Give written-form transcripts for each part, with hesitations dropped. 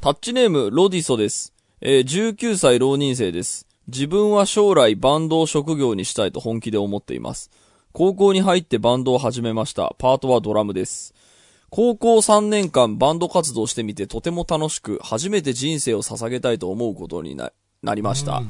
タッチネームロディソです、19歳浪人生です。自分は将来バンドを職業にしたいと本気で思っています。高校に入ってバンドを始めました。パートはドラムです。高校3年間バンド活動してみてとても楽しく、初めて人生を捧げたいと思うことに なりました、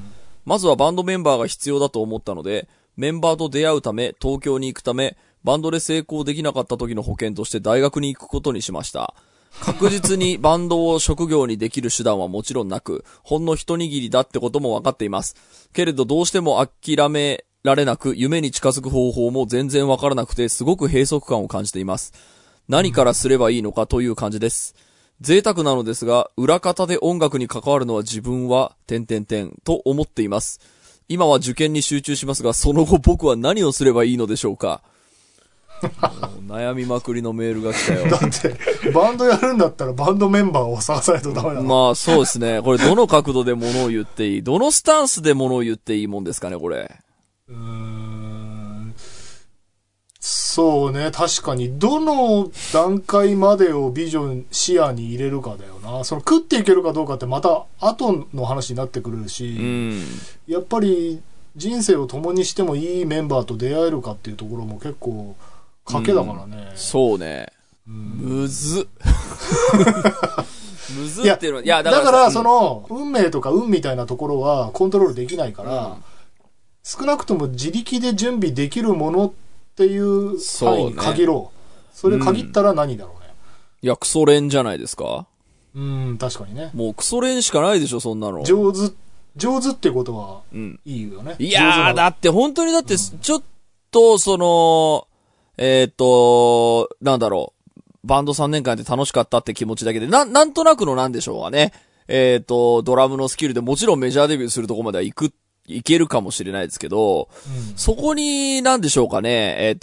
まずはバンドメンバーが必要だと思ったので、メンバーと出会うため東京に行くため、バンドで成功できなかった時の保険として大学に行くことにしました。確実にバンドを職業にできる手段はもちろんなく、ほんの一握りだってことも分かっていますけれど、どうしても諦められなく、夢に近づく方法も全然分からなくて、すごく閉塞感を感じています。何からすればいいのかという感じです。贅沢なのですが、裏方で音楽に関わるのは自分はと思っています。今は受験に集中しますが、その後僕は何をすればいいのでしょうか。悩みまくりのメールが来たよ。だってバンドやるんだったらバンドメンバーを探さないとダメだな。まあそうですね。これどの角度で物を言っていい、どのスタンスで物を言っていいもんですかね、これ。そうね、確かにどの段階までをビジョン視野に入れるかだよな。その食っていけるかどうかってまた後の話になってくるし、うん、やっぱり人生を共にしてもいいメンバーと出会えるかっていうところも結構賭けだからね、うん、そうね、うん、むずっむずっていうのは、いや、だからその、うん、運命とか運みたいなところはコントロールできないから、うん、少なくとも自力で準備できるものっていう範囲に限ろう。そうね、それ限ったら何だろうね、うん、いやクソ練じゃないですか。うん、確かにね。もうクソ練しかないでしょ、そんなの。上手ってことは、うん、いいよね。いやー、だって本当に、だって、うん、ちょっとそのなんだろう、バンド3年間で楽しかったって気持ちだけで、なんとなくのなんでしょうがね、ドラムのスキルでもちろんメジャーデビューするとこまではいけるかもしれないですけど、うん、そこになんでしょうかね、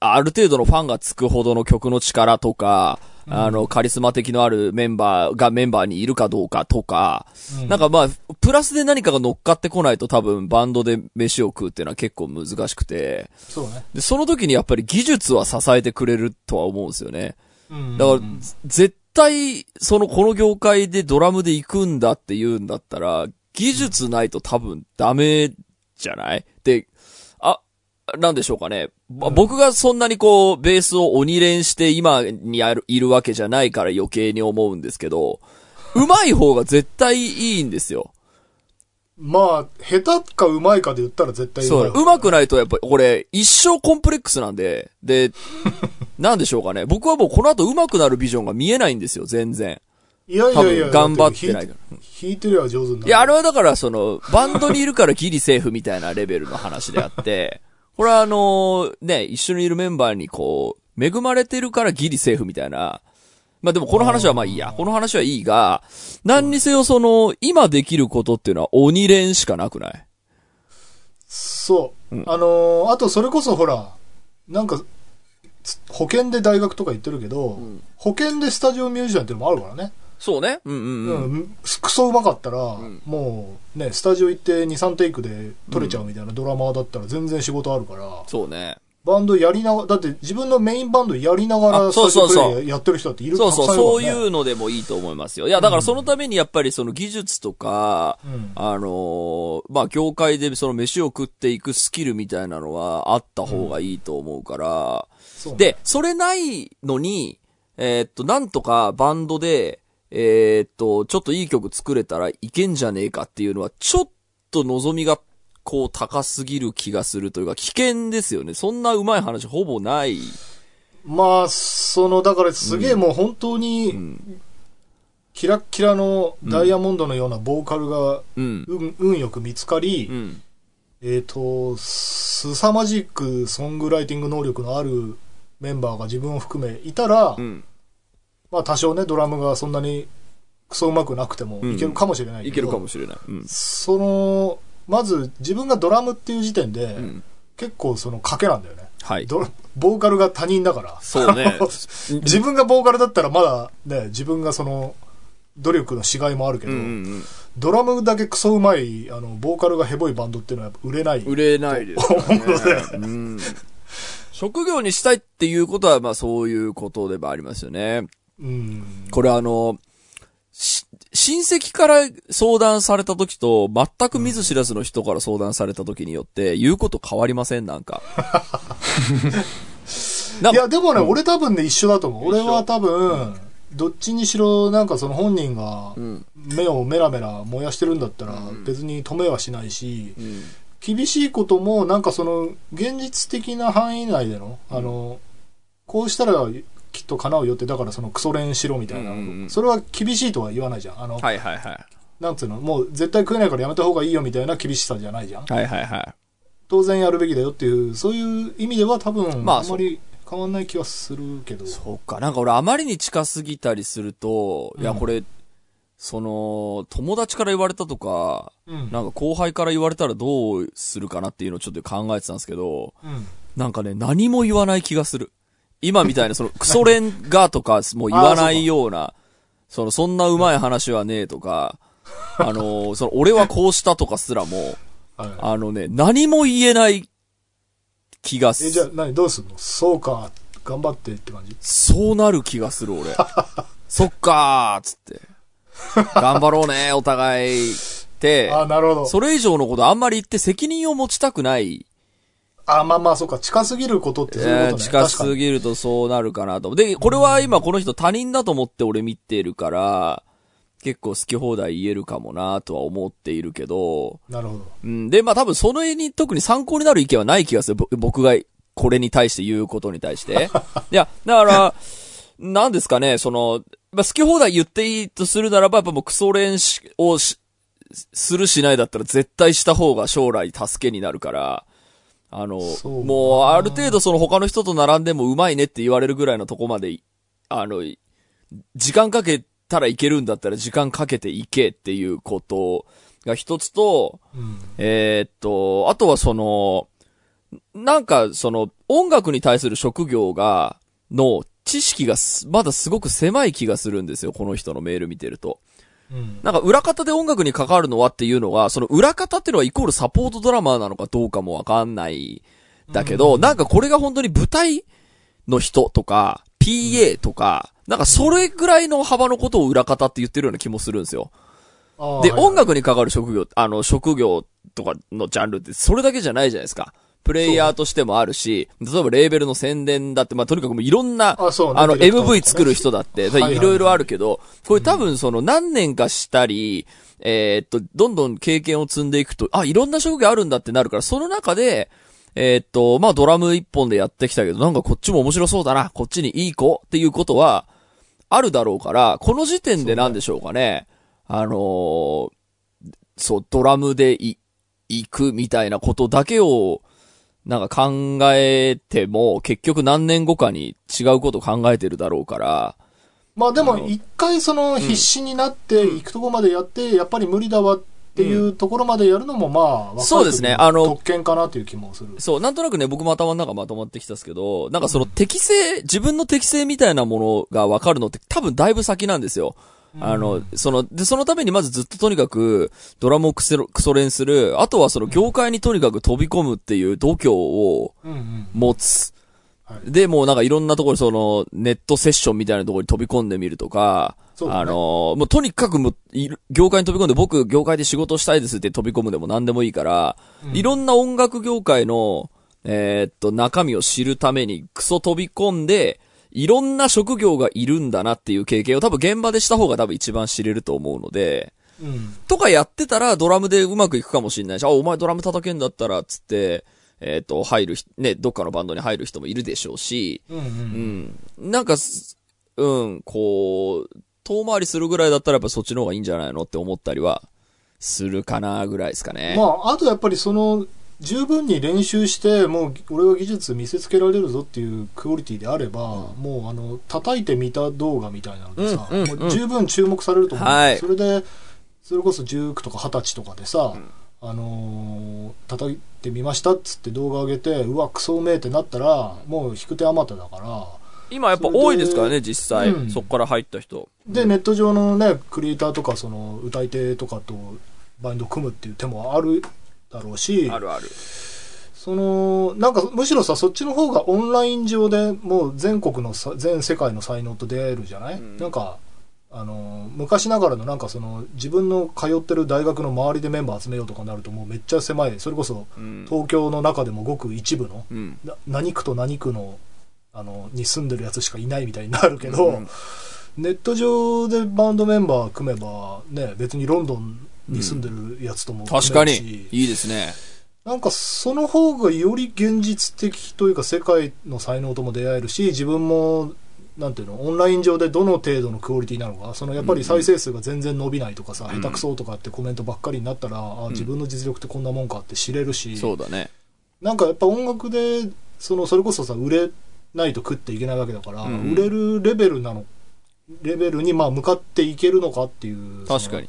ある程度のファンがつくほどの曲の力とか、うん、カリスマ的のあるメンバーがメンバーにいるかどうかとか、うん、なんかまあ、プラスで何かが乗っかってこないと多分バンドで飯を食うっていうのは結構難しくて、そうね。で、その時にやっぱり技術は支えてくれるとは思うんですよね。うん、だから、絶対、この業界でドラムで行くんだって言うんだったら、技術ないと多分ダメじゃない？で、なんでしょうかね、うん。僕がそんなにこう、ベースを鬼練して今にいるわけじゃないから余計に思うんですけど、上手い方が絶対いいんですよ。まあ、下手か上手いかで言ったら絶対いい。そう、上手くないとやっぱりこれ、一生コンプレックスなんで、で、なんでしょうかね。僕はもうこの後上手くなるビジョンが見えないんですよ、全然。いやいやいや、頑張ってないから。弾いてりゃ上手になる。いや、あれはだからバンドにいるからギリセーフみたいなレベルの話であって、これはね、一緒にいるメンバーにこう、恵まれてるからギリセーフみたいな。まあでもこの話はまあいいや。この話はいいが、何にせよ今できることっていうのは鬼練しかなくない？そう。うん、あとそれこそほら、なんか、保険で大学とか言ってるけど、うん、保険でスタジオミュージシャンっていうのもあるからね。そうね。うんうんうん。うん、クソうまかったら、うん、もうね、スタジオ行って2、3テイクで撮れちゃうみたいなドラマーだったら全然仕事あるから。そうね。バンドやりながら、だって自分のメインバンドやりながらスタジオプレイやってる人っているからね。そうそう、そういうのでもいいと思いますよ。いや、だからそのためにやっぱり技術とか、うん、まあ、業界で飯を食っていくスキルみたいなのはあった方がいいと思うから。うん、で、それないのに、なんとかバンドで、ちょっといい曲作れたらいけんじゃねえかっていうのは、ちょっと望みが、こう、高すぎる気がするというか、危険ですよね。そんなうまい話ほぼない。まあ、だからすげえもう本当に、うん、キラッキラのダイヤモンドのようなボーカルが、うん、運よく見つかり、うん、凄まじくソングライティング能力のあるメンバーが自分を含めいたら、うんまあ多少ね、ドラムがそんなにクソうまくなくてもいけるかもしれないけど、うん、いけるかもしれない、うん、まず自分がドラムっていう時点で、うん、結構賭けなんだよね。はい。ボーカルが他人だから。そうね。自分がボーカルだったらまだね、自分が努力のしがいもあるけど、うんうん、ドラムだけクソうまい、ボーカルがヘボいバンドっていうのはやっぱ売れない。売れないですからね。うん。職業にしたいっていうことは、まあそういうことでもありますよね。うん、これ親戚から相談された時と全く見ず知らずの人から相談された時によって言うこと変わりませんなんか。いやでもね、うん、俺多分ね一緒だと思う。俺は多分、うん、どっちにしろなんかその本人が目をメラメラ燃やしてるんだったら別に止めはしないし、うんうん、厳しいこともなんかその現実的な範囲内での、うん、こうしたらきっと叶うよって、だからそのクソ練しろみたいな、うんうんうん、それは厳しいとは言わないじゃん。はいはいはい。なんつうの、もう絶対食えないからやめた方がいいよみたいな厳しさじゃないじゃん。はいはいはい。当然やるべきだよっていう、そういう意味では多分、まあ、あんまり変わんない気はするけど。そうか、なんか俺あまりに近すぎたりすると、うん、いやこれ、その、友達から言われたとか、うん、なんか後輩から言われたらどうするかなっていうのをちょっと考えてたんですけど、うん、なんかね、何も言わない気がする。今みたいな、その、クソレンガとか、もう言わないような、そんなうまい話はねえとか、その、俺はこうしたとかすらも、ね、何も言えない気がする。じゃあ、どうすんの？そうか、頑張ってって感じ？そうなる気がする、俺。そっかー、つって。頑張ろうね、お互い、って。あ、なるほど。それ以上のことあんまり言って責任を持ちたくない。あ、まあまあ、そうか。近すぎることってそういうことね。近すぎるとそうなるかなと。で、これは今この人他人だと思って俺見てるから、結構好き放題言えるかもなとは思っているけど。なるほど。うん。で、まあ多分その絵に特に参考になる意見はない気がする。僕がこれに対して言うことに対して。いや、だから、なんですかね、その、まあ好き放題言っていいとするならば、やっぱもうクソ練習をするしないだったら絶対した方が将来助けになるから、もうある程度その他の人と並んでもうまいねって言われるぐらいのとこまで、時間かけたらいけるんだったら時間かけていけっていうことが一つと、うん、あとはその、なんかその音楽に対する職業が、の知識がまだすごく狭い気がするんですよ、この人のメール見てると。なんか裏方で音楽に関わるのはっていうのが、その裏方っていうのはイコールサポートドラマーなのかどうかもわかんないだけど、なんかこれが本当に舞台の人とか PA とか、なんかそれぐらいの幅のことを裏方って言ってるような気もするんですよ。で、音楽に関わる職業とかのジャンルってそれだけじゃないじゃないですか。プレイヤーとしてもあるし、例えばレーベルの宣伝だって、まあ、とにかくもういろんな、MV 作る人だって、いろいろあるけど、これ多分その何年かしたり、どんどん経験を積んでいくと、あ、いろんな職業あるんだってなるから、その中で、まあ、ドラム一本でやってきたけど、なんかこっちも面白そうだな、こっちにいい子っていうことは、あるだろうから、この時点でなんでしょうかね、そう、ドラムで行くみたいなことだけを、なんか考えても結局何年後かに違うこと考えてるだろうから。まあでも一回その必死になって行くとこまでやってやっぱり無理だわっていうところまでやるのもまあ分かる。そうですね。特権かなという気もする。そう、なんとなくね、僕も頭の中まとまってきたんですけど、なんかその適性、自分の適性みたいなものが分かるのって多分だいぶ先なんですよ。そのためにまずずっととにかくドラムをクソ練する。あとはその業界にとにかく飛び込むっていう度胸を持つ。うんうんはい、で、もうなんかいろんなところそのネットセッションみたいなところに飛び込んでみるとか、ね、もうとにかく業界に飛び込んで僕業界で仕事したいですって飛び込むでも何でもいいから、うん、いろんな音楽業界の、中身を知るためにクソ飛び込んで、いろんな職業がいるんだなっていう経験を多分現場でした方が多分一番知れると思うので、うん、とかやってたらドラムでうまくいくかもしれないし、あ、お前ドラム叩けんだったら、つって、入る、ね、どっかのバンドに入る人もいるでしょうし、うんうんうん、なんか、うん、こう、遠回りするぐらいだったらやっぱそっちの方がいいんじゃないのって思ったりはするかなぐらいですかね。まあ、あとやっぱりその、十分に練習して、もう俺は技術見せつけられるぞっていうクオリティであれば、うん、もう叩いてみた動画みたいなのでさ、うんうんうん、もう十分注目されると思う、はい。それで、それこそ19とか20歳とかでさ、うん、叩いてみましたっつって動画上げて、うわ、クソうめえってなったら、もう引く手あまただから。今やっぱ多いですからね、実際。うん、そっから入った人。で、ネット上のね、クリエイターとか、その歌い手とかとバンド組むっていう手もある。だろうし、あるある。そのなんかむしろさ、そっちの方がオンライン上でもう全世界の才能と出会えるじゃない？うん、なんか昔ながらのなんかその自分の通ってる大学の周りでメンバー集めようとかなるともうめっちゃ狭い、それこそ東京の中でもごく一部の、うん、何区と何区のに住んでるやつしかいないみたいになるけど、うん、ネット上でバンドメンバー組めばね、別にロンドンに住んでるやつとも組めるし、うん、確かにいいですね。なんかその方がより現実的というか世界の才能とも出会えるし、自分もなんていうの、オンライン上でどの程度のクオリティなのか、そのやっぱり再生数が全然伸びないとかさ、うん、下手くそとかってコメントばっかりになったら、うん、あ、自分の実力ってこんなもんかって知れるし、そうだね。なんかやっぱ音楽でそれこそさ、売れないと食っていけないわけだから、うん、売れるレベルにまあ向かっていけるのかっていう、確かに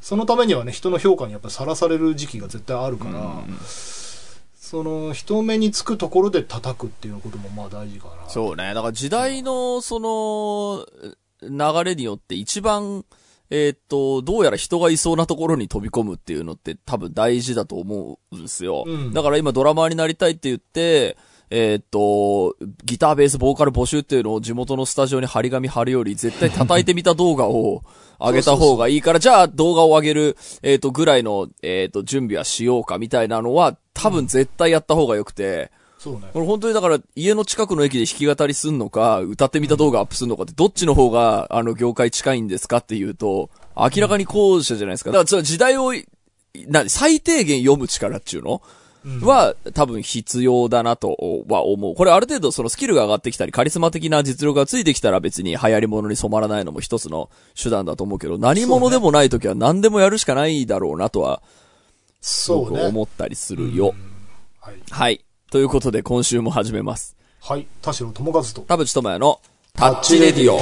そのためにはね、人の評価にやっぱりさらされる時期が絶対あるから、うん、その人目につくところで叩くっていうこともまあ大事かな。そうね、だから時代のその流れによって一番どうやら人がいそうなところに飛び込むっていうのって多分大事だと思うんですよ、うん、だから今ドラマーになりたいって言ってギターベースボーカル募集っていうのを地元のスタジオに張り紙貼るより絶対叩いてみた動画を上げた方がいいから、そうそうそう、じゃあ動画を上げるぐらいの準備はしようかみたいなのは多分絶対やった方が良くて、そうね、これ本当にだから家の近くの駅で弾き語りすんのか歌ってみた動画アップすんのかって、どっちの方が業界近いんですかっていうと明らかに後者じゃないですか。だから時代を最低限読む力っていうのは多分必要だなとは思う。これある程度そのスキルが上がってきたりカリスマ的な実力がついてきたら別に流行り物に染まらないのも一つの手段だと思うけど、何者でもない時は何でもやるしかないだろうなとはそうね、思ったりするよ、うん、はい、はい、ということで今週も始めます。はい、田代友和と田淵智也のタッチレディオ。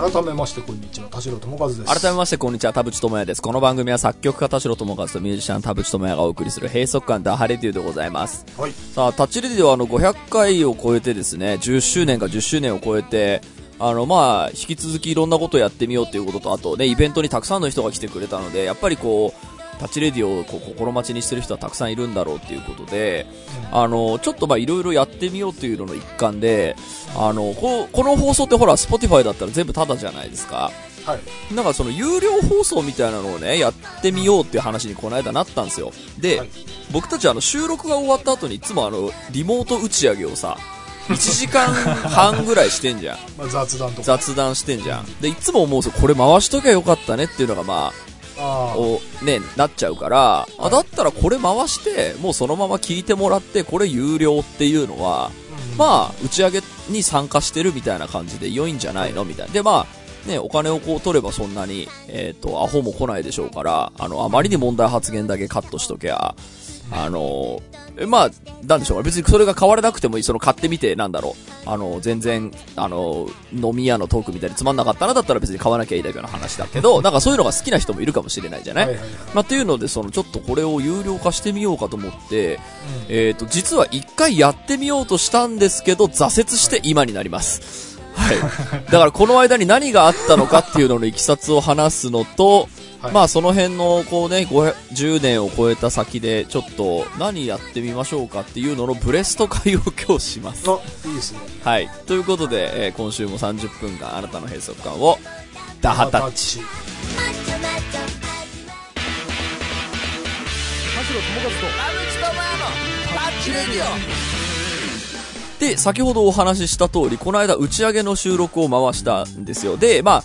改めましてこんにちは、田代友和です。改めましてこんにちは、田淵智也です。この番組は作曲家田代友和とミュージシャン田淵智也がお送りする閉塞感ダハレディオでございます、はい、さあタッチレディオは500回を超えてですね、10周年を超えてまあ引き続きいろんなことをやってみようということと、あとねイベントにたくさんの人が来てくれたので、やっぱりこうタッチレディオを心待ちにしてる人はたくさんいるんだろうということで、ちょっとまあいろいろやってみようというのの一環で、この放送ってほら Spotify だったら全部タダじゃないですか、はい、なんかその有料放送みたいなのをねやってみようっていう話にこの間なったんですよ。で、はい、僕たち収録が終わった後にいつもリモート打ち上げをさ1時間半ぐらいしてんじゃんまあ雑談してんじゃん。でいつも思うんですよ、これ回しときゃよかったねっていうのがまあをね、なっちゃうから、はい、だったらこれ回してもうそのまま聞いてもらって、これ有料っていうのは、うん、まあ打ち上げに参加してるみたいな感じで良いんじゃないのみたいな。でまあね、お金をこう取ればそんなにアホも来ないでしょうから、あまりに問題発言だけカットしときゃまあなんでしょうか、別にそれが買われなくてもいい、買ってみてなんだろう全然飲み屋のトークみたいにつまんなかったなだったら別に買わなきゃいいだけの話だけどなんかそういうのが好きな人もいるかもしれないじゃない、はいはいはい、まあっていうのでちょっとこれを有料化してみようかと思って、うん、実は一回やってみようとしたんですけど挫折して今になります、はい、だからこの間に何があったのかっていうののいきさつを話すのとはい、まあその辺のこうね10年を超えた先でちょっと何やってみましょうかっていうののブレスト会を今日します。あ、いいですね。はい、ということで、今週も30分間あなたの閉塞感をダハタッチ。田代友和と田淵智也のタッチレディオで、先ほどお話しした通りこの間打ち上げの収録を回したんですよ。でまあ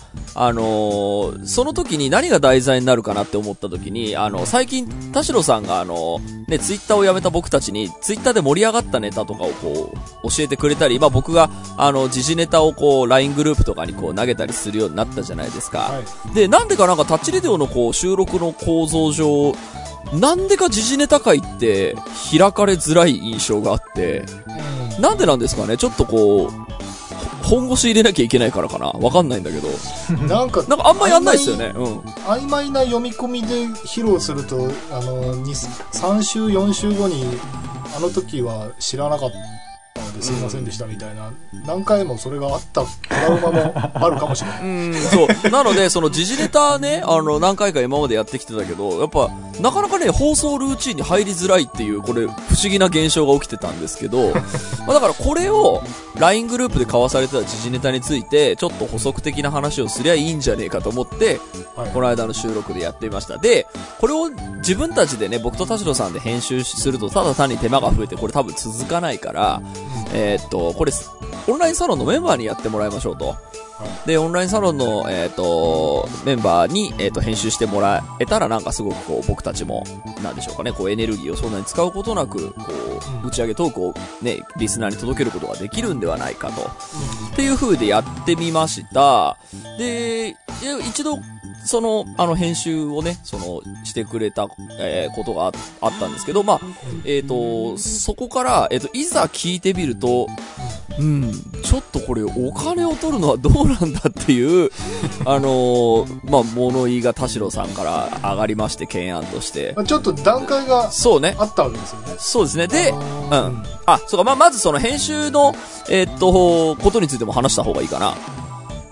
その時に何が題材になるかなって思った時に最近田代さんがねツイッターをやめた僕たちにツイッターで盛り上がったネタとかをこう教えてくれたり、まあ僕が時事ネタをこう LINE グループとかにこう投げたりするようになったじゃないですか、はい、でなんでかなんかタッチレディオのこう収録の構造上なんでか時事ネタ会って開かれづらい印象があって、なんでなんですかね、ちょっとこう本腰入れなきゃいけないからかな、わかんないんだけどなんかあんまやんないですよね、うん、曖昧な読み込みで披露すると3週4週後にあの時は知らなかったんですいませんでしたみたいな、うん、何回もそれがあったトラウマもあるかもしれないうんそうなのでその時事ネタね何回か今までやってきてたけどやっぱなかなかね放送ルーチンに入りづらいっていうこれ不思議な現象が起きてたんですけどまあだからこれを LINE グループで交わされてた時事ネタについてちょっと補足的な話をすりゃいいんじゃねえかと思って、はい、この間の収録でやってみました。でこれを自分たちでね僕と田代さんで編集するとただ単に手間が増えてこれ多分続かないからこれオンラインサロンのメンバーにやってもらいましょうと。でオンラインサロンの、メンバーに、編集してもらえたらなんかすごくこう僕たちもなんでしょうかねこうエネルギーをそんなに使うことなくこう打ち上げトークを、ね、リスナーに届けることができるんではないかとっていう風でやってみました。で一度その編集をねそのしてくれた、ことがあったんですけどまあそこからいざ聞いてみるとうんちょっとこれお金を取るのはどうなんだっていうまあ物言いが田代さんから上がりまして懸案としてちょっと段階がそうねあったわけですよね。そうですね。でうんあそうかまあまずその編集のことについても話した方がいいかな。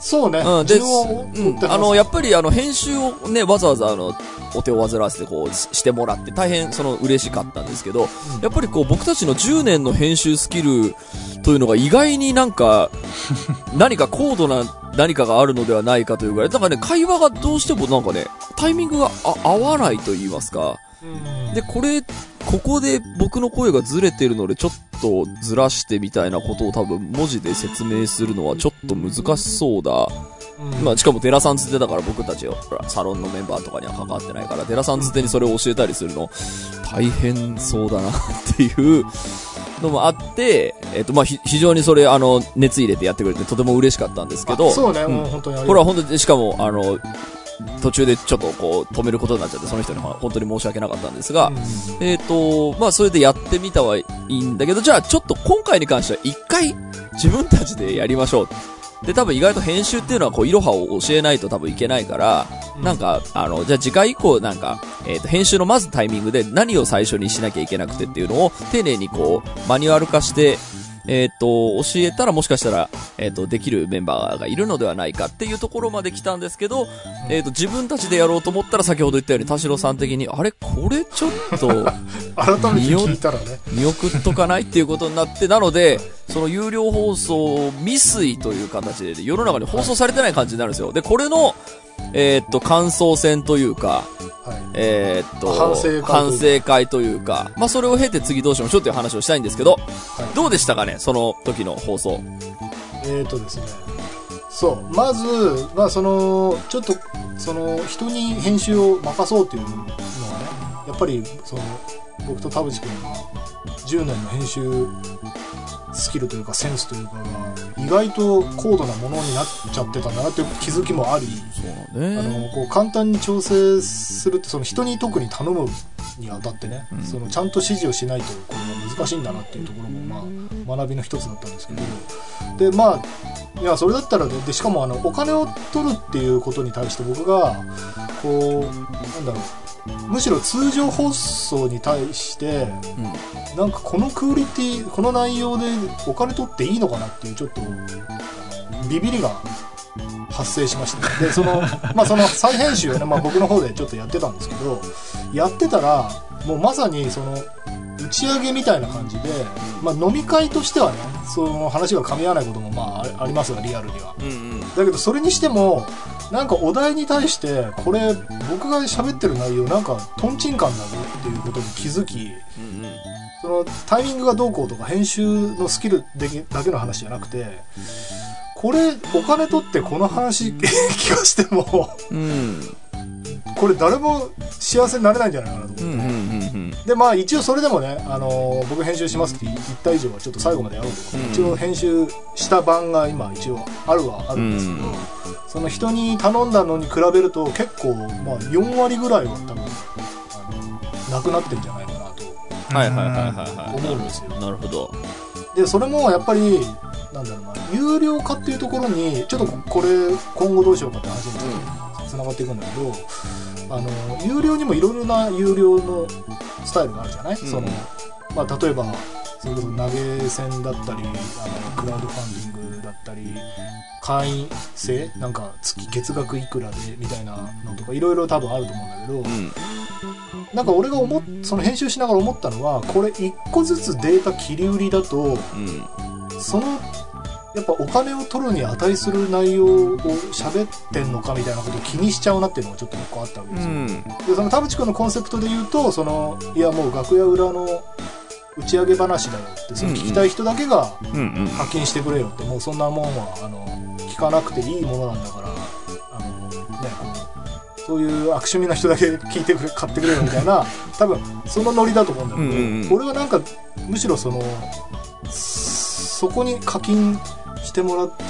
そうね。うん、で、うん、やっぱり編集をね、わざわざお手を煩わせてこうしてもらって大変嬉しかったんですけど、やっぱりこう僕たちの10年の編集スキルというのが意外になんか、何か高度な何かがあるのではないかというぐらい、だからね、会話がどうしてもなんかね、タイミングが合わないと言いますか。で、ここで僕の声がずれてるのでちょっとずらしてみたいなことを多分文字で説明するのはちょっと難しそうだ。まあしかもデラさんつてだから僕たちサロンのメンバーとかには関わってないからデラさんつてにそれを教えたりするの大変そうだなっていうのもあって、まあ、非常にそれ、熱入れてやってくれてとても嬉しかったんですけど。そうね、もう本当にありがとう。これは本当に、しかも、途中でちょっとこう止めることになっちゃってその人に本当に申し訳なかったんですが、まあそれでやってみたはいいんだけど、じゃあちょっと今回に関しては一回自分たちでやりましょう。で多分意外と編集っていうのはこういろはを教えないと多分いけないから、なんかじゃあ次回以降なんか編集のまずタイミングで何を最初にしなきゃいけなくてっていうのを丁寧にこうマニュアル化して教えたらもしかしたらできるメンバーがいるのではないかっていうところまで来たんですけど、自分たちでやろうと思ったら先ほど言ったように田代さん的にあれこれちょっと改めて聞いたらね見送っとかないっていうことになって、なのでその有料放送未遂という形で世の中に放送されてない感じになるんですよ。でこれの感想戦というか、はい、反省会というか、まあ、それを経て次どうしましょうという話をしたいんですけど、はい、どうでしたかねその時の放送。ですね、そうまず、まあ、ちょっと人に編集を任そうというのはねやっぱり僕と田淵君が10年の編集スキルというかセンスというか意外と高度なものになっちゃってたんだなという気づきもあり、そうね、こう簡単に調整するって人に特に頼むにあたってね、うん、ちゃんと指示をしないとこれが難しいんだなっていうところも、まあ、学びの一つだったんですけど、でまあいやそれだったらでしかもお金を取るっていうことに対して僕がこうなんだろうむしろ通常放送に対して、うん、なんかこのクオリティこの内容でお金取っていいのかなっていうちょっとビビりが発生しました、ね、でまあ、再編集をね、まあ、僕の方でちょっとやってたんですけどやってたらもうまさに打ち上げみたいな感じで、まあ、飲み会としてはね話が噛み合わないこともまあありますがリアルには、うんうん、だけどそれにしてもなんかお題に対してこれ僕が喋ってる内容なんかトンチンカンだぞっていうことに気づき、うんうん、タイミングがどうこうとか編集のスキルだけの話じゃなくてこれお金取ってこの話聞かしても、うん、これ誰も幸せになれないんじゃないかなと思って、うんうんうんうん、でまあ一応それでもね僕編集しますって言った以上はちょっと最後までやろうとか、うんうん、一応編集した版が今一応あるはあるんですけど、うんうん人に頼んだのに比べると結構、まあ、4割ぐらいは多分なくなってるんじゃないかなと思うんですよ。なるほど。でそれもやっぱりなんだろうな有料化っていうところにちょっとこれ今後どうしようかって話につながっていくんだけど有料にもいろいろな有料のスタイルがあるじゃない、うんまあ、例えばそれこそ投げ銭だったりクラウドファンディングだったり会員制なんか月月額いくらでみたいなのとかいろいろ多分あると思うんだけど、うん、なんか俺がその編集しながら思ったのはこれ一個ずつデータ切り売りだと、うん、そのやっぱお金を取るに値する内容を喋ってんのかみたいなことを気にしちゃうなっていうのがちょっと僕はあったわけですよ、うん、でその田淵君のコンセプトで言うとそのいやもう楽屋裏の打ち上げ話だよってそれ聞きたい人だけが課金してくれよって、うんうん、もうそんなもんは聞かなくていいものなんだからねそういう悪趣味な人だけ聞いてくれ買ってくれよみたいな多分そのノリだと思うんだけど、うんうん、俺はなんかむしろそこに課金してもらって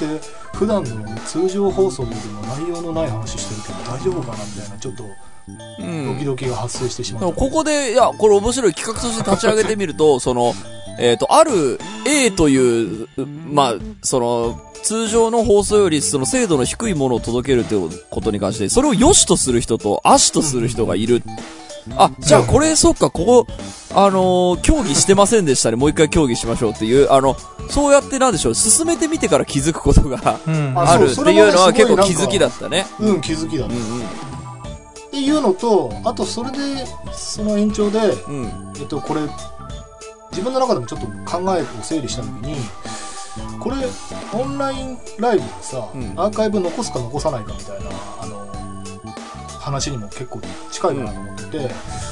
普段の通常放送でも内容のない話してるけど大丈夫かなみたいなちょっとドキドキが発生してしまう、うん、ここでいやこれ面白い企画として立ち上げてみるとある A というまあその通常の放送よりその精度の低いものを届けるということに関してそれを良しとする人と悪しとする人がいる、うん、あじゃあこれそっかここ協議してませんでしたねもう一回協議しましょうっていうそうやってなんでしょう進めてみてから気づくことが、うん、あるっていうのは結構気づきだったねうん気づきだね、うんうんっていうのとあとそれでその延長で、うんこれ自分の中でもちょっと考えを整理した時にこれオンラインライブでさ、うん、アーカイブ残すか残さないかみたいな話にも結構近いかなと思ってて、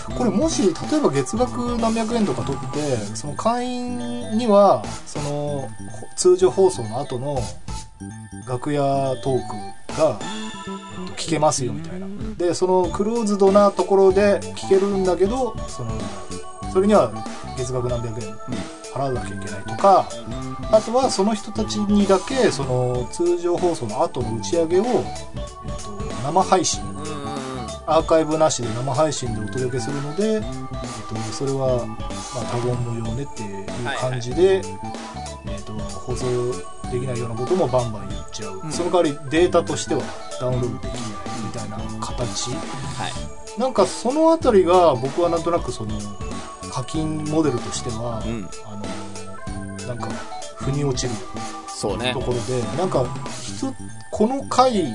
うん、これもし例えば月額何百円とか取ってその会員にはその通常放送の後の楽屋トークが聞けますよみたいなでそのクローズドなところで聞けるんだけどそれには月額何百円払わなきゃいけないとかあとはその人たちにだけその通常放送の後の打ち上げを、生配信アーカイブなしで生配信でお届けするので、それはまあ他言無用ねっていう感じで、放送できないようなこともバンバン言っちゃう、うん、その代わりデータとしてはダウンロードできないみたいな形、はい、なんかそのあたりが僕はなんとなくその課金モデルとしては、うん、なんか腑に落ちるそう、ね、ところでなんかこの回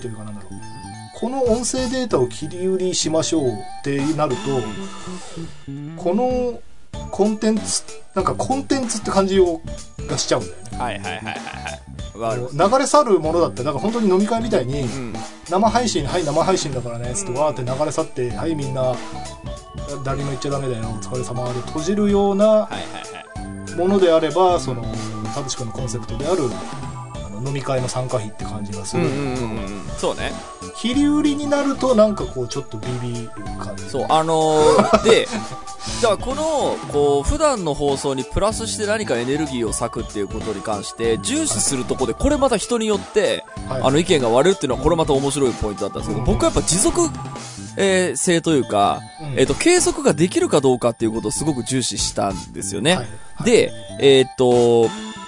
というかなんだろうこの音声データを切り売りしましょうってなるとこのコンテンツって感じがしちゃうんだよね。はいはいはいはい、はい、流れ去るものだってなんか本当に飲み会みたいに、うん、生配信だからねっつってわーって流れ去って、うん、はいみんな誰も言っちゃダメだよお疲れ様で閉じるようなものであれば、はいはいはい、その田淵君のコンセプトである飲み会の参加費って感じがする、うんうんうん、そうね切り売りになるとなんかこうちょっとビビる感じそうでだからこう普段の放送にプラスして何かエネルギーを割くっていうことに関して重視するとこでこれまた人によって、はい、意見が割れるっていうのはこれまた面白いポイントだったんですけど、うんうん、僕はやっぱ持続、性というか、うん継続ができるかどうかっていうことをすごく重視したんですよね、はいはい、で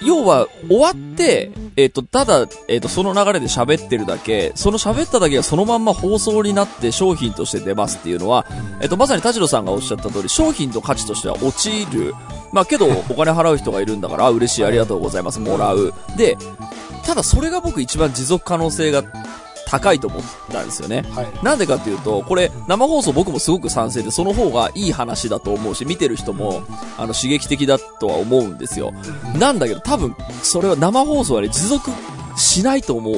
要は終わってただその流れで喋ってるだけその喋っただけがそのまんま放送になって商品として出ますっていうのはまさに田代さんがおっしゃった通り商品の価値としては落ちるまあけどお金払う人がいるんだから嬉しいありがとうございますもらうでただそれが僕一番持続可能性が高いと思ったんですよね、はい、なんでかっていうとこれ生放送僕もすごく賛成でその方がいい話だと思うし見てる人も刺激的だとは思うんですよなんだけど多分それは生放送は、ね、持続しないと思う、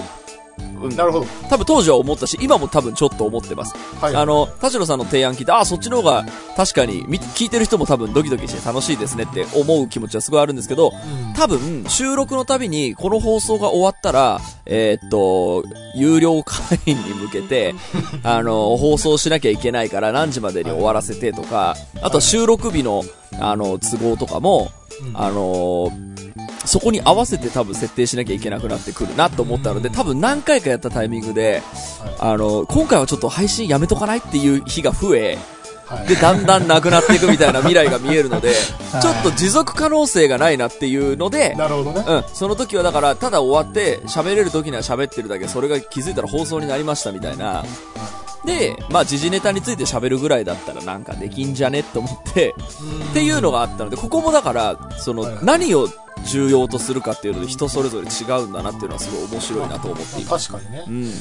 うん、なるほど多分当時は思ったし今も多分ちょっと思ってます、はい、田代さんの提案聞いてそっちの方が確かに聞いてる人も多分ドキドキして楽しいですねって思う気持ちはすごいあるんですけど多分収録のたびにこの放送が終わったら有料会員に向けて放送しなきゃいけないから何時までに終わらせてとかあとは収録日の都合とかもそこに合わせて多分設定しなきゃいけなくなってくるなと思ったので多分何回かやったタイミングで今回はちょっと配信やめとかないっていう日が増えでだんだんなくなっていくみたいな未来が見えるのでちょっと持続可能性がないなっていうのでなるほどね、うん、その時はだからただ終わって喋れる時には喋ってるだけそれが気づいたら放送になりましたみたいなで、まあ時事ネタについて喋るぐらいだったらなんかできんじゃねと思ってっていうのがあったので、ここもだからその何を重要とするかっていうので人それぞれ違うんだなっていうのはすごい面白いなと思っています。確かにね、うん、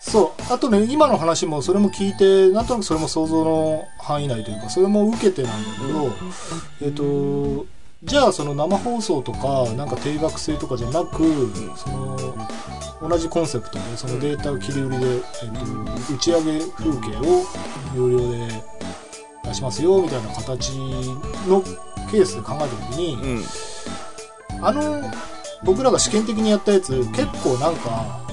そう、あとね今の話もそれも聞いてなんとなくそれも想像の範囲内というかそれも受けてなんだけど、じゃあその生放送とかなんか定額制とかじゃなく、うん、その同じコンセプトでそのデータを切り売りで、打ち上げ風景を有料で出しますよみたいな形のケースで考えた時に、うん、僕らが試験的にやったやつ結構なんか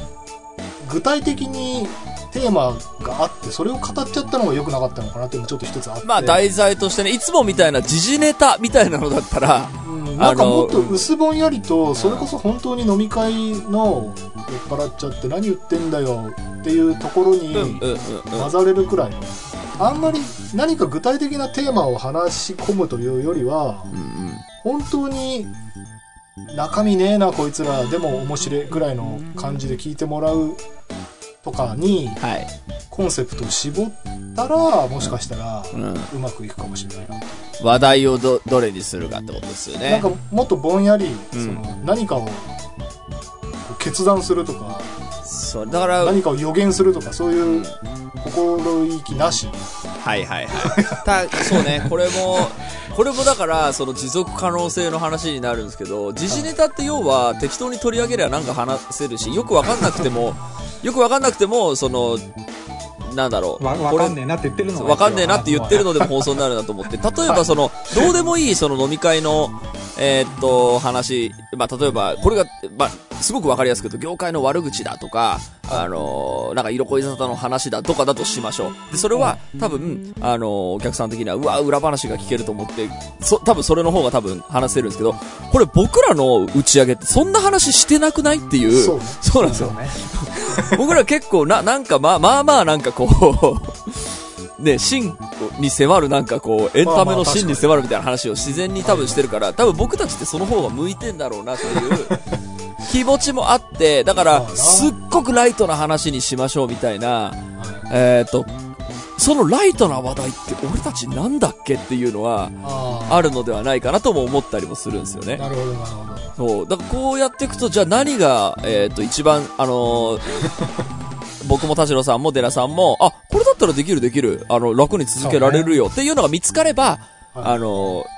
具体的にテーマがあってそれを語っちゃったのが良くなかったのかなっていうのがちょっと一つあって、まあ題材としてねいつもみたいな時事ネタみたいなのだったら、うん、なんかもっと薄ぼんやりとそれこそ本当に飲み会の酔っ払っちゃって何言ってんだよっていうところに混ざれるくらいの、あんまり何か具体的なテーマを話し込むというよりは、うんうん、本当に中身ねえなこいつらでも面白いくらいの感じで聞いてもらうとかにコンセプトを絞ったらもしかしたらうまくいくかもしれないな、うん、話題を どれにするかってことですよね。なんかもっとぼんやりその何かを決断するとか、そうだから何かを予言するとかそういう心意気なし、はいはいはいそうね、これもだからその持続可能性の話になるんですけど、時事ネタって要は適当に取り上げればなんか話せるし、よく分かんなくてもそのなんだろう、分かんねえなって言ってるの、分かんねえなって言ってるのでも放送になるなと思って、例えばそのどうでもいいその飲み会の話、まあ例えばこれがまあすごく分かりやすく言うと業界の悪口だとかなんか色恋沙汰の話だとかだとしましょう。でそれは多分お客さん的にはうわ裏話が聞けると思って多分それの方が多分話せるんですけど、これ僕らの打ち上げってそんな話してなくないっていう、そうなんですよね僕ら結構なんかまあなんかこうね、真に迫るなんかこうエンタメの真に迫るみたいな話を自然に多分してるから、多分僕たちってその方が向いてんだろうなっていう気持ちもあって、だからすっごくライトな話にしましょうみたいな、そのライトな話題って俺たちなんだっけっていうのはあるのではないかなとも思ったりもするんですよね。なるほどなるほど。そうだからこうやっていくと、じゃあ何が一番僕も田代さんも寺さんもあこれだったらできる楽に続けられるよっていうのが見つかれば、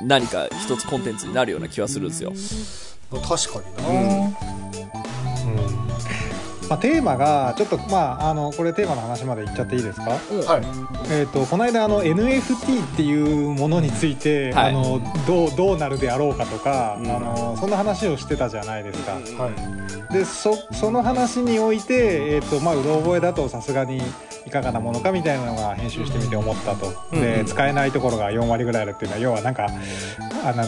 何か一つコンテンツになるような気はするんですよ。確かにな、まあ、テーマがちょっと、まあ、これテーマの話までいっちゃっていいですか、はい、この間NFT っていうものについて、はい、どうなるであろうかとか、うん、そんな話をしてたじゃないですか、うんはい、でその話において、まあ、うろ覚えだとさすがにいかがなものかみたいなのが編集してみて思ったと、うん、で使えないところが4割ぐらいあるっていうのは要はなんか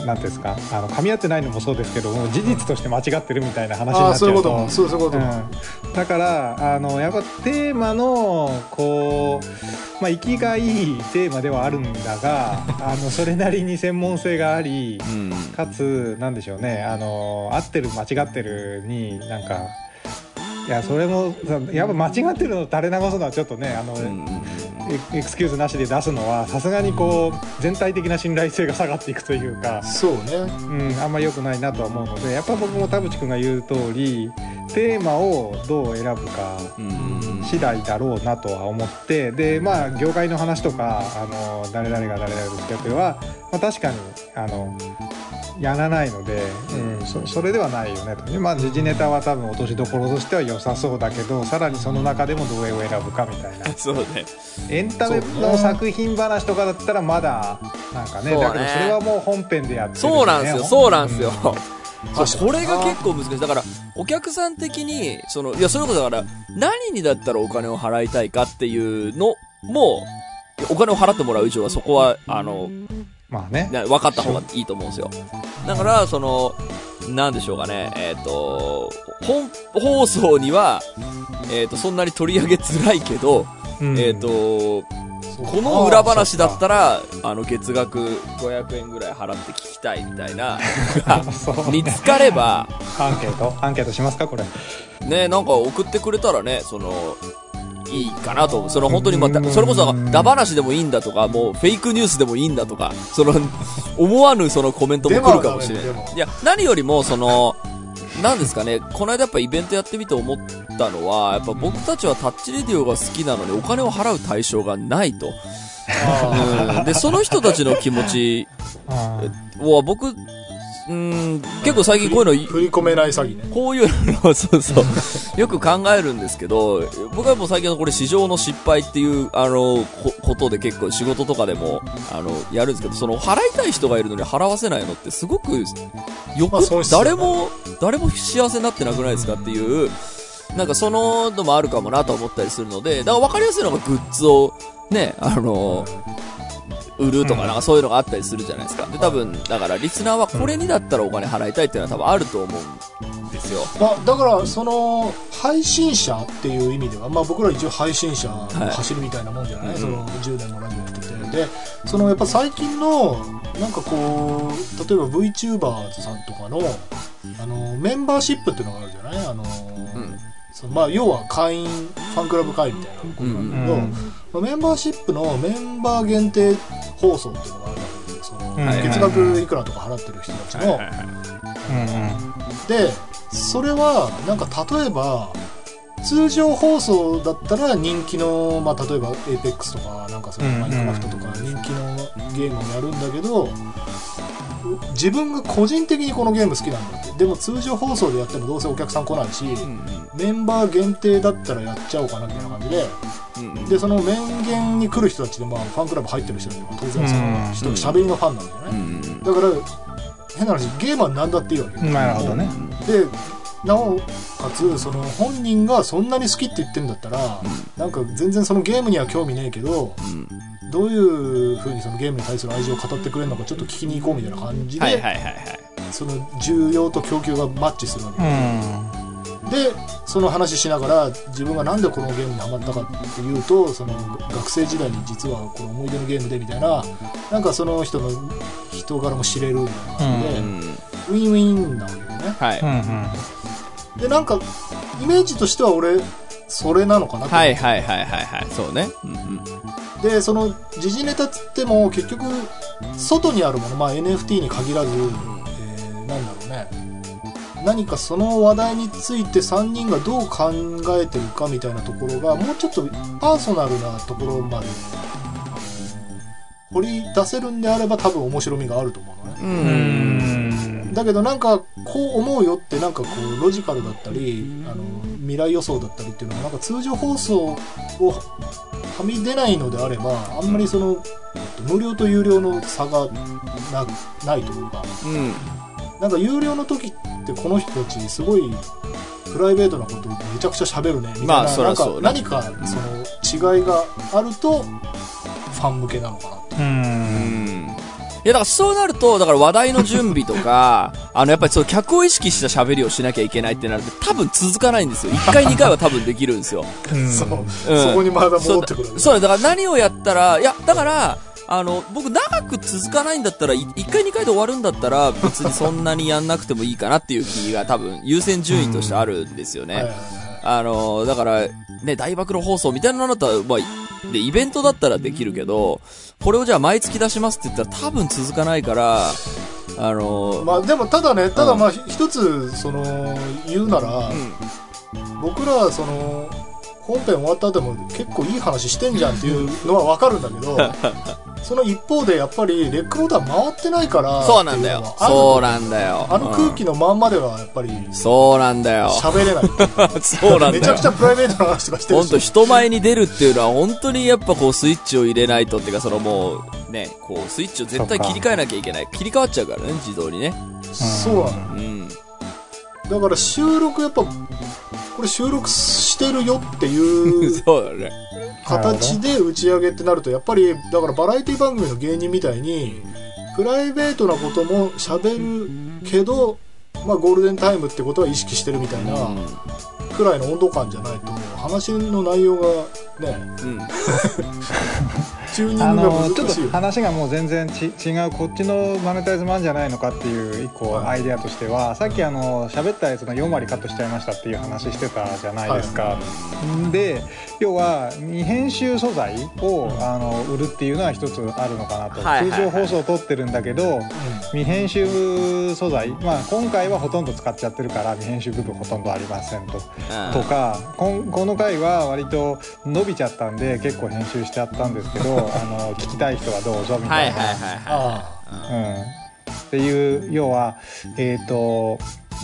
なんですか噛み合ってないのもそうですけど事実として間違ってるみたいな話になっちゃうと、そういうこと、うん、だからやっぱテーマのこう、まあ、息がいいテーマではあるんだがそれなりに専門性があり、うん、かつなんでしょうね合ってる間違ってるになんかいやそれもやっぱ間違ってるのを垂れ流すのはちょっとねエクスキューズなしで出すのはさすがにこう全体的な信頼性が下がっていくというか、そうね、うん、あんまり良くないなとは思うので、やっぱ僕も田淵君が言う通りテーマをどう選ぶか次第だろうなとは思って、でまあ業界の話とか誰々が誰々ですけどは、まあ、確かにやらないので、うん、それではないよねと。まあ時事ネタは多分落としどころとしては良さそうだけど、さらにその中でもどれを選ぶかみたいなそうね、エンタメの作品話とかだったらまだなんか ね、だけどそれはもう本編でやってる、ね、そうなんですよ、これが結構難しい。だからお客さん的にいやそういうことだから、何にだったらお金を払いたいかっていうのもお金を払ってもらう以上はそこはまあね、分かった方がいいと思うんですよ。だからなんでしょうかね、本放送には、そんなに取り上げづらいけど、うん、この裏話だったら月額500円ぐらい払って聞きたいみたいな見つかればアンケートしますかこれね、なんか送ってくれたらね、いいかなと思う。その本当に、まあ、それこそダバなしでもいいんだとか、もうフェイクニュースでもいいんだとか、その思わぬそのコメントも来るかもしれない。いや、何よりもそのなんですかね、この間やっぱイベントやってみて思ったのは、やっぱ僕たちはタッチレディオが好きなのにお金を払う対象がないと。で、その人たちの気持ちは僕、結構最近こういうの振り込めない詐欺ね。こういうのそうそうよく考えるんですけど、僕はもう最近はこれ市場の失敗っていうことで結構仕事とかでもやるんですけど、その払いたい人がいるのに払わせないのってすごくよく、まあそうですね、誰も幸せになってなくないですかっていう、なんかそののもあるかもなと思ったりするので、だから分かりやすいのがグッズをね、売るとか、なんかそういうのがあったりするじゃないですか。で、多分だからリスナーはこれにだったらお金払いたいっていうのは多分あると思うんですよ。まあ、だからその配信者っていう意味では、まあ、僕ら一応配信者の走りみたいなもんじゃない、はい、その10年もラジオやってて、でそのやっぱ最近のなんかこう、例えば VTubers さんとかのメンバーシップっていうのがあるじゃない、まあ、要は会員ファンクラブ会員みたいなことなんだけど、メンバーシップのメンバー限定放送っていうのがあるわけで、その月額いくらとか払ってる人たちの、でそれはなんか例えば通常放送だったら人気の、まあ、例えば APEX とかなんかそのマインクラフトとか人気のゲームをやるんだけど、自分が個人的にこのゲーム好きなんだって、でも通常放送でやってもどうせお客さん来ないし、メンバー限定だったらやっちゃおうかなみたいな感じで、でその面限に来る人たちで、まあ、ファンクラブ入ってる人たちは当然その人のしゃべりのファンなんだよね、だから変な話ゲームは何だっていいわけ、なるほどね。でなおかつその本人がそんなに好きって言ってるんだったら、なんか全然そのゲームには興味ねえけど、どういう風にそのゲームに対する愛情を語ってくれるのかちょっと聞きに行こうみたいな感じで、その需要と供給がマッチするわけで、その話しながら自分がなんでこのゲームにハマったかっていうと、その学生時代に実はこの思い出のゲームでみたいな、なんかその人の人柄も知れるみたいなので、ウィンウィンなわけよね、はい、でなんかイメージとしては俺それなのかなって。はいはいはいはいはい、そうね、でその時事ネタつっても結局外にあるもの、まあ、NFT に限らず、なんだろうね、何かその話題について3人がどう考えてるかみたいなところがもうちょっとパーソナルなところまで掘り出せるんであれば多分面白みがあると思うのね。だけどなんかこう思うよって、なんかこうロジカルだったり未来予想だったりっていうのはなんか通常放送をはみ出ないのであれば、あんまりその無料と有料の差が ないというか、なんか有料の時ってこの人たちすごいプライベートなことをめちゃくちゃ喋るねみたいな、まあそらそうね、なんか何かその違いがあるとファン向けなのかなと。いやだからそうなると、だから話題の準備とかやっぱりその客を意識した喋りをしなきゃいけないってなると多分続かないんですよ。1回2回は多分できるんですよそこにまだ戻ってくる。そうだから何をやったら、いやだから僕長く続かないんだったら1回2回で終わるんだったら別にそんなにやんなくてもいいかなっていう気が多分優先順位としてあるんですよね。だからね、大暴露放送みたいなのだったら、まあ、でイベントだったらできるけど、これをじゃあ毎月出しますって言ったら多分続かないからまあ、でもただね、ただまあ一つその言うなら、僕らはその本編終わった後も結構いい話してんじゃんっていうのはわかるんだけどその一方でやっぱりレックボタン回ってないからっていうのはある。そうなんだよ、そうなんだよ、空気のまんまではやっぱりそうなんだよ、喋れないそうなんだよめちゃくちゃプライベートな話とかしてるし、本当人前に出るっていうのは本当にやっぱこうスイッチを入れないとっていうか、そのもうね、こうスイッチを絶対切り替えなきゃいけない、切り替わっちゃうからね自動にね。そうなんだよ、だから収録やっぱこれ収録してるよっていう形で打ち上げってなると、やっぱりだからバラエティ番組の芸人みたいにプライベートなことも喋るけど、まあゴールデンタイムってことは意識してるみたいなくらいの温度感じゃないと話の内容がねチューニングが難しい。ちょっと話がもう全然違うこっちのマネタイズもあるんじゃないのかっていう一個アイデアとしては、はい、さっき喋ったやつの4割カットしちゃいましたっていう話してたじゃないですか、はい、で要は未編集素材を売るっていうのは一つあるのかなと、はいはいはい、通常放送を撮ってるんだけど、うん、未編集素材、まあ、今回はほとんど使っちゃってるから未編集部分ほとんどありません とか この回は割と伸びちゃったんで結構編集しちゃったんですけど聞きたい人はどうぞみたいなっていう、要は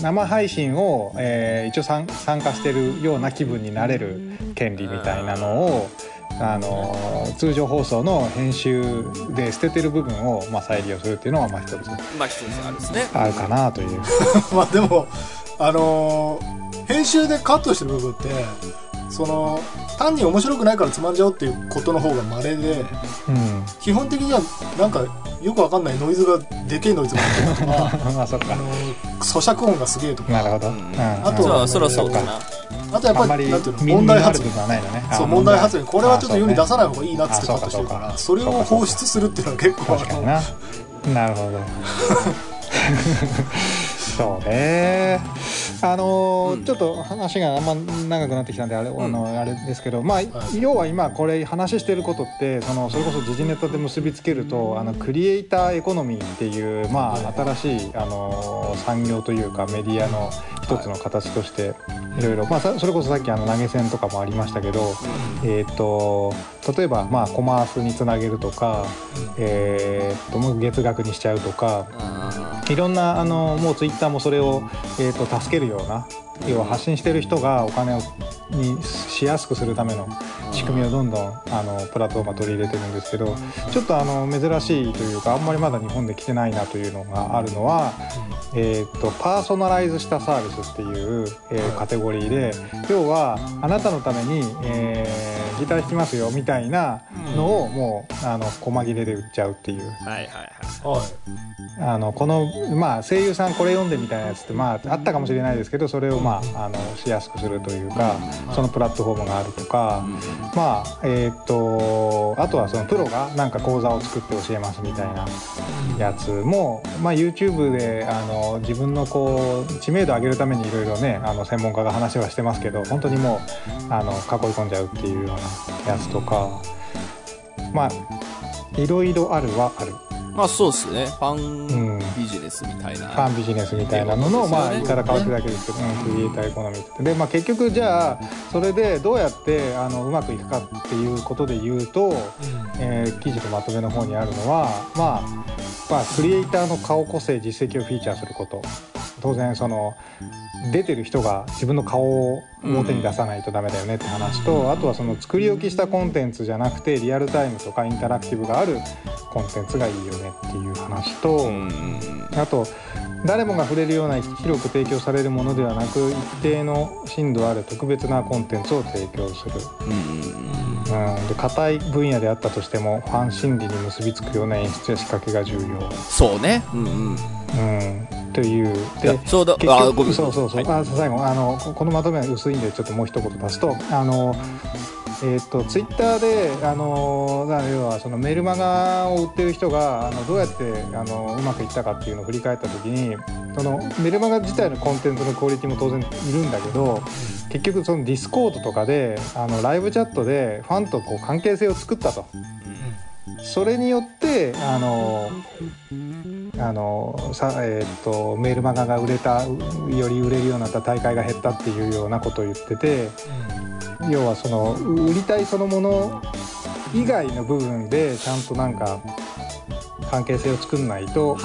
生配信を、一応参加してるような気分になれる権利みたいなのを通常放送の編集で捨ててる部分を、まあ、再利用するっていうのは一つあるですね、あるかなというまあでも編集でカットしてる部分ってその単に面白くないからつまんじゃおうっていうことの方が稀で、うん、基本的にはなんかよくわかんないノイズがでけえノイズがあったりとか、まあそっか、咀嚼音がすげえとか、なるほど、うん、あとはあとやっぱりなんていうの、問題発言がないのね。そう、問題発言、これはちょっと世に出さない方がいいなってカットしてるから、それを放出するっていうのは結構なるほどそうね、うん、ちょっと話があんま長くなってきたんであれですけど、まあ、要は今これ話してることってそれこそ時事ネタで結びつけるとクリエイターエコノミーっていう、まあ、新しい産業というかメディアの一つの形としていろいろ、まあ、それこそさっき投げ銭とかもありましたけど、例えば、まあ、コマースにつなげるとか、月額にしちゃうとか、いろんなもうツイッターもそれを、助けるような、要は発信してる人がお金にしやすくするための仕組みをどんどんプラットフォーム取り入れてるんですけど、ちょっと珍しいというかあんまりまだ日本で来てないなというのがあるのは、パーソナライズしたサービスっていう、カテゴリーで、要はあなたのために、ギター弾きますよみたいなのをもう細切れで売っちゃうっていう、はいはいはい、この、まあ、声優さんこれ読んでみたいなやつって、まあ、あったかもしれないですけど、それを、まあ、しやすくするというか、そのプラットフォームがあるとか、まああとはそのプロがなんか講座を作って教えますみたいなやつも、まあ、YouTube で自分のこう知名度を上げるためにいろいろね専門家が話はしてますけど、本当にもう囲い込んじゃうっていうようなやつとか、まあいろいろあるはある。まあそうですね、ファンビジネスみたいな、うん、ファンビジネスみたいなのの、まあ言い方変わってるだけですけど、クリエイターエコノミーってで、まあ、結局じゃあそれでどうやってうまくいくかっていうことで言うと、記事のまとめの方にあるのは、まあ、クリエイターの顔、個性、実績をフィーチャーすること、当然その出てる人が自分の顔を表に出さないとダメだよねって話と、あとはその作り置きしたコンテンツじゃなくてリアルタイムとかインタラクティブがあるコンテンツがいいよねっていう話と、あと誰もが触れるような広く提供されるものではなく、一定の深度ある特別なコンテンツを提供する、で固い分野であったとしてもファン心理に結びつくような演出や仕掛けが重要、そうね、というで、そうだ、あ、ごめん、そう、はい、最後このまとめは薄いんでちょっともう一言足すと、ツイッターで要はそのメルマガを売ってる人がどうやってうまくいったかっていうのを振り返った時に、そのメルマガ自体のコンテンツのクオリティも当然いるんだけど、結局そのディスコードとかでライブチャットでファンとこう関係性を作ったと、それによってメールマガが売れた、より売れるようになった、大会が減ったっていうようなことを言ってて、要はその売りたいそのもの以外の部分でちゃんとなんか関係性を作んないと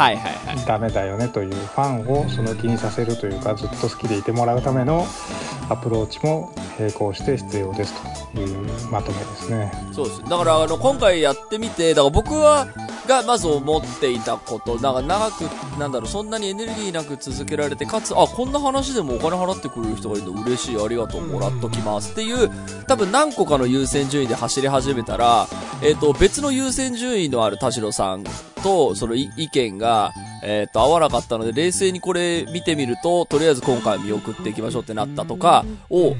ダメだよねという、ファンをその気にさせるというか、ずっと好きでいてもらうためのアプローチも並行して必要ですというまとめですね。そうです。だから今回やってみて、だから僕がまず思っていたこと、だから長くそんなにエネルギーなく続けられて、かつこんな話でもお金払ってくれる人がいるの嬉しい、ありがとう、もらっときますっていう、多分何個かの優先順位で走り始めたら、別の優先順位のある田代さんとその意見が合わなかったので、冷静にこれ見てみると、とりあえず今回見送っていきましょうってなったとかを、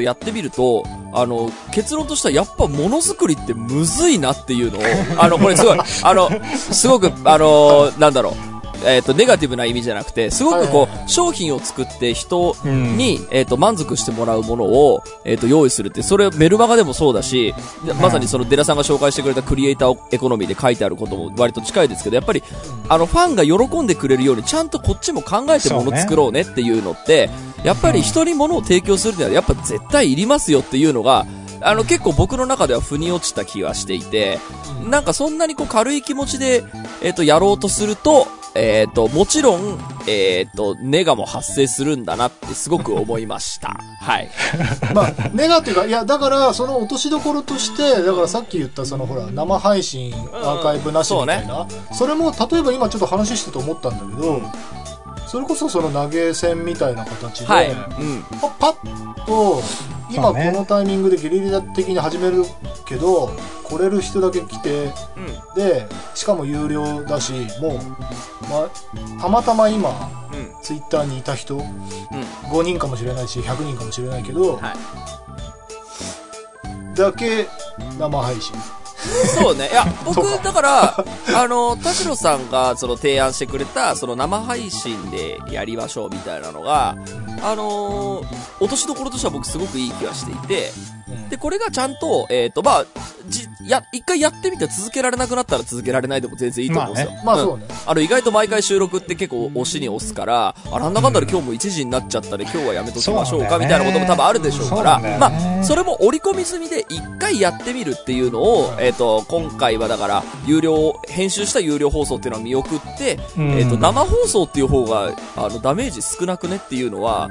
やってみると、結論としてはやっぱものづくりってむずいなっていうのを、これすごい、すごく、なんだろう。ネガティブな意味じゃなくて、すごくこう、商品を作って人に、満足してもらうものを、用意するって、それメルマガでもそうだし、まさにそのデラさんが紹介してくれたクリエイターエコノミーで書いてあることも割と近いですけど、やっぱり、ファンが喜んでくれるように、ちゃんとこっちも考えてもの作ろうねっていうのって、やっぱり人にものを提供するには、やっぱ絶対いりますよっていうのが、結構僕の中では腑に落ちた気がしていて、なんかそんなにこう軽い気持ちで、やろうとすると、もちろん、ネガも発生するんだなってすごく思いました。はい。まあ、ネガというか、いや、だから、その落としどころとして、だからさっき言った、そのほら、生配信、アーカイブなしみたいな、それも、例えば今ちょっと話してて思ったんだけど、それこそその投げ銭みたいな形で、はい、うん、パッと、今このタイミングでゲリラ的に始めるけど、来れる人だけ来て、うん、でしかも有料だし、もう、たまたま今、うん、ツイッターにいた人、うん、5人かもしれないし100人かもしれないけど、はい、だけ生配信。そうね。いや、僕、だから、田代さんが、その、提案してくれた、その、生配信でやりましょう、みたいなのが、落としどころとしては僕、すごくいい気がしていて、で、これがちゃんと、まあ、一回やってみて続けられなくなったら続けられないでも全然いいと思うんですよ。まあね、そうね。意外と毎回収録って結構押しに押すから、なんだかんだで今日も1時になっちゃったで、今日はやめときましょうか、みたいなことも多分あるでしょうから、まあ、それも折り込み済みで一回やってみるっていうのを、今回はだから編集した有料放送っていうのは見送って、生放送っていう方がダメージ少なくねっていうのは、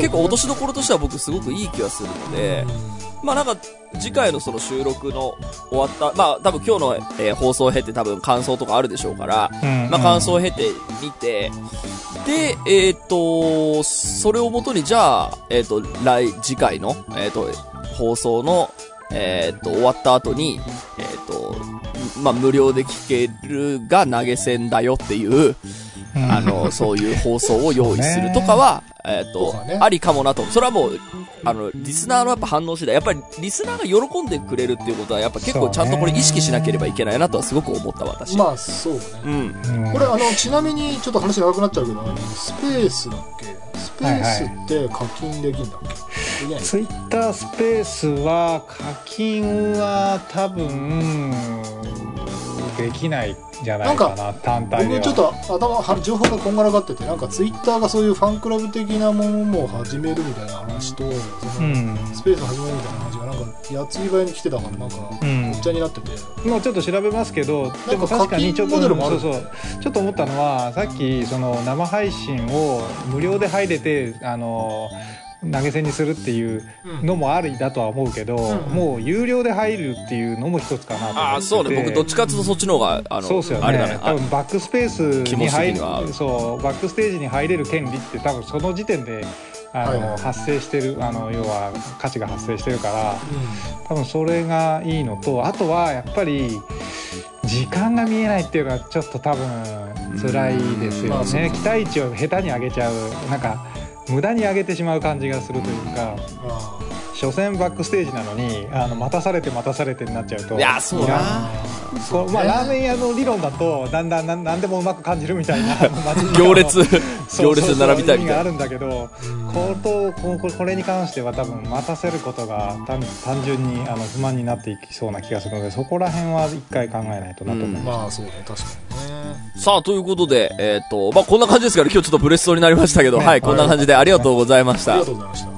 結構落としどころとしては僕すごくいい気がするので、まあなんか次回のその収録の終わった、まあ多分今日の、放送を経て多分感想とかあるでしょうから、まあ感想を経てみて、で、それをもとにじゃあ、次回の、放送の終わった後に、まあ、無料で聞けるが投げ銭だよっていう、そういう放送を用意するとかは、ありかもなと。それはもう、リスナーのやっぱ反応次第。やっぱりリスナーが喜んでくれるっていうことは、やっぱ結構ちゃんとこれ意識しなければいけないなとはすごく思った私。まあ、そうね。うん。これ、ちなみにちょっと話長くなっちゃうけど、スペースだっけ？スペースって課金できるんだっけ？はいはい、ツイッタースペースは課金は多分できないんじゃないかな、単体では。僕ちょっと情報がこんがらがってて、なんかツイッターがそういうファンクラブ的なものも始めるみたいな話と、そのスペースを始めるみたいな話がなんかやつぎ早に来てたから、なんかごっちゃになってて、もうちょっと調べますけど、でも確かにちょっと思ったのは、さっきその生配信を無料で入れて投げ銭にするっていうのもありだとは思うけど、もう有料で入るっていうのも一つかなと思ってて。あ、そうね。僕どっちかというとそっちの方がそうですよね。あれだね。多分バックスペースに入る、そうバックステージに入れる権利って多分その時点で発生してる、要は価値が発生してるから、多分それがいいのと、あとはやっぱり時間が見えないっていうのはちょっと多分辛いですよね。期待値を下手に上げちゃう、なんか無駄に上げてしまう感じがするというか、所詮バックステージなのに待たされてになっちゃうと、いやそうな、まあ、ラーメン屋の理論だとだんだん何でもうまく感じるみたいな行列で並びたいみたいな意味があるんだけど、これに関しては多分待たせることが単純に不満になっていきそうな気がするので、そこら辺は一回考えないとなと思います。まあそうね、確かにね。さあということで、まあ、こんな感じですから、今日ちょっとブレストになりましたけど、ね、はい、こんな感じでありがとうございました。ありがとうございました。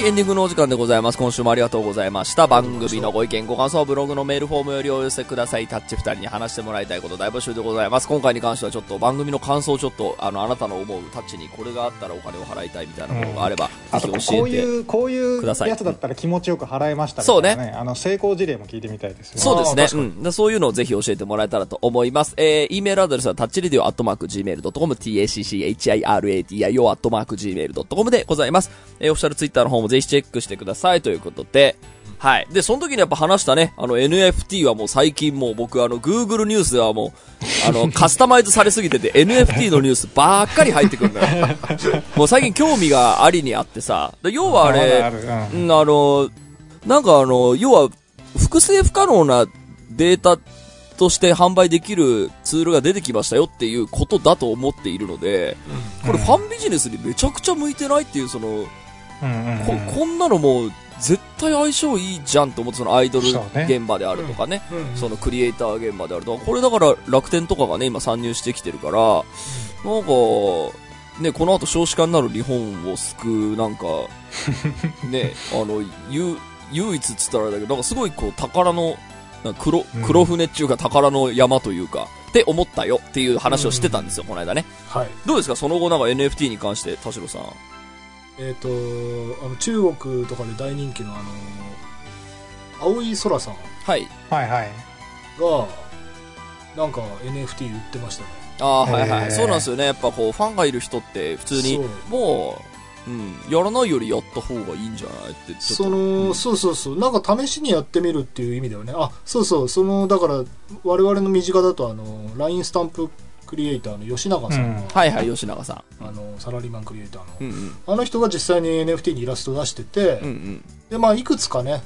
はい、エンディングのお時間でございます。今週もありがとうございました。番組のご意見、ご感想、ブログのメールフォームよりお寄せください。タッチ2人に話してもらいたいこと大募集でございます。今回に関してはちょっと番組の感想、ちょっとあなたの思うタッチにこれがあったらお金を払いたいみたいなものがあれば、ぜひ教えてこういうやつだったら気持ちよく払えましたみたいなね。そうね。成功事例も聞いてみたいですよね。そうですね。うん。そういうのをぜひ教えてもらえたらと思います。E メールアドレスはtacchiradio@gmail.com、tacchiradio@gmail.com でございます。オフィシャルツイッターの方もぜひチェックしてくださいということで、はい。で、その時にやっぱ話したね、NFT はもう最近もう僕Google ニュースではもう、カスタマイズされすぎててNFT のニュースばっかり入ってくるんだよ。もう最近興味がありにあってさ、で要はあれ、なんか要は複製不可能なデータとして販売できるツールが出てきましたよっていうことだと思っているので、これファンビジネスにめちゃくちゃ向いてないっていうその、こんなのもう絶対相性いいじゃんと思って、そのアイドル現場であるとかね、そのクリエイター現場であるとか、これだから楽天とかがね今参入してきてるから、なんかねこの後少子化になる日本を救うなんかね唯一つったらだけど、なんかすごいこう宝の黒船っていうか宝の山というかって思ったよっていう話をしてたんですよ、この間ね、はい、どうですかその後なんか NFT に関して田代さん。中国とかで大人気の青井空さん、はい、はいはいがなんか NFT 売ってましたね。あーはいはい、そうなんですよね。やっぱこうファンがいる人って普通にもう、やらないよりやった方がいいんじゃないってそうそうそう、なんか試しにやってみるっていう意味だよね。あそうそう、だから我々の身近だとLINE スタンプクリエイターの吉永さんが、はいはい、吉永さん、サラリーマンクリエイターの、あの人が実際に NFT にイラスト出してて、でまあいくつかね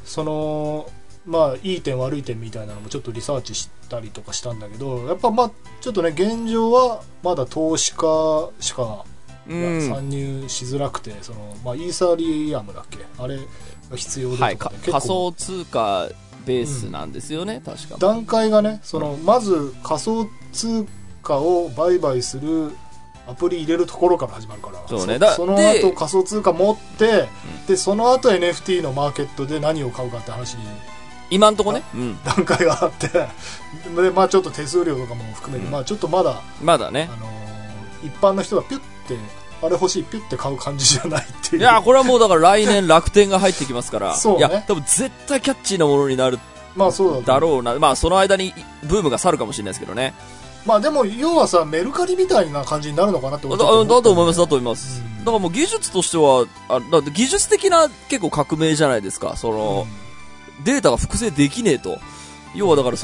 いい点悪い点みたいなのもちょっとリサーチしたりとかしたんだけど、やっぱちょっとね現状はまだ投資家しか参入しづらくて、イーサリアムだっけあれが必要だとか、ね、はい、仮想通貨ベースなんですよね、確か段階がね、まず仮想通貨を売買するアプリ入れるところから始まるから、 その後仮想通貨持って、でその後 NFT のマーケットで何を買うかって話に今んとこね、段階があってで、ちょっと手数料とかも含めて、ちょっとまだね、一般の人がピュッてあれ欲しいピュッて買う感じじゃないっていう。いやこれはもうだから来年楽天が入ってきますからそう、ね、いや多分絶対キャッチーなものになるだろうな、その間にブームが去るかもしれないですけどね。でも要はさメルカリみたいな感じになるのかなってことだと思います。だからもう技術としては技術的な結構革命じゃないですか。データが複製できねえと、要はだから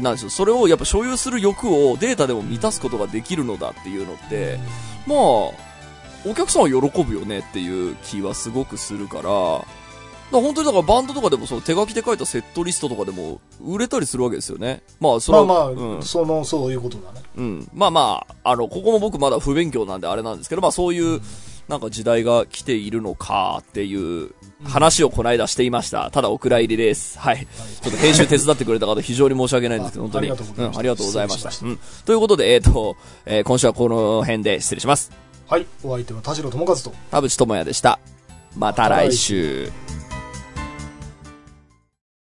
なんでしょう、それをやっぱ所有する欲をデータでも満たすことができるのだっていうのって、お客さんは喜ぶよねっていう気はすごくするから、本当にだからバンドとかでも手書きで書いたセットリストとかでも売れたりするわけですよね。そういうことだね。ここも僕まだ不勉強なんであれなんですけど、そういうなんか時代が来ているのかっていう話をこの間していました。ただお蔵入りです。はい。ちょっと編集手伝ってくれた方非常に申し訳ないんですけど、本当にありがとうございました。ということで今週はこの辺で失礼します。はい。お相手は田代智和と田淵智也でした。また来週。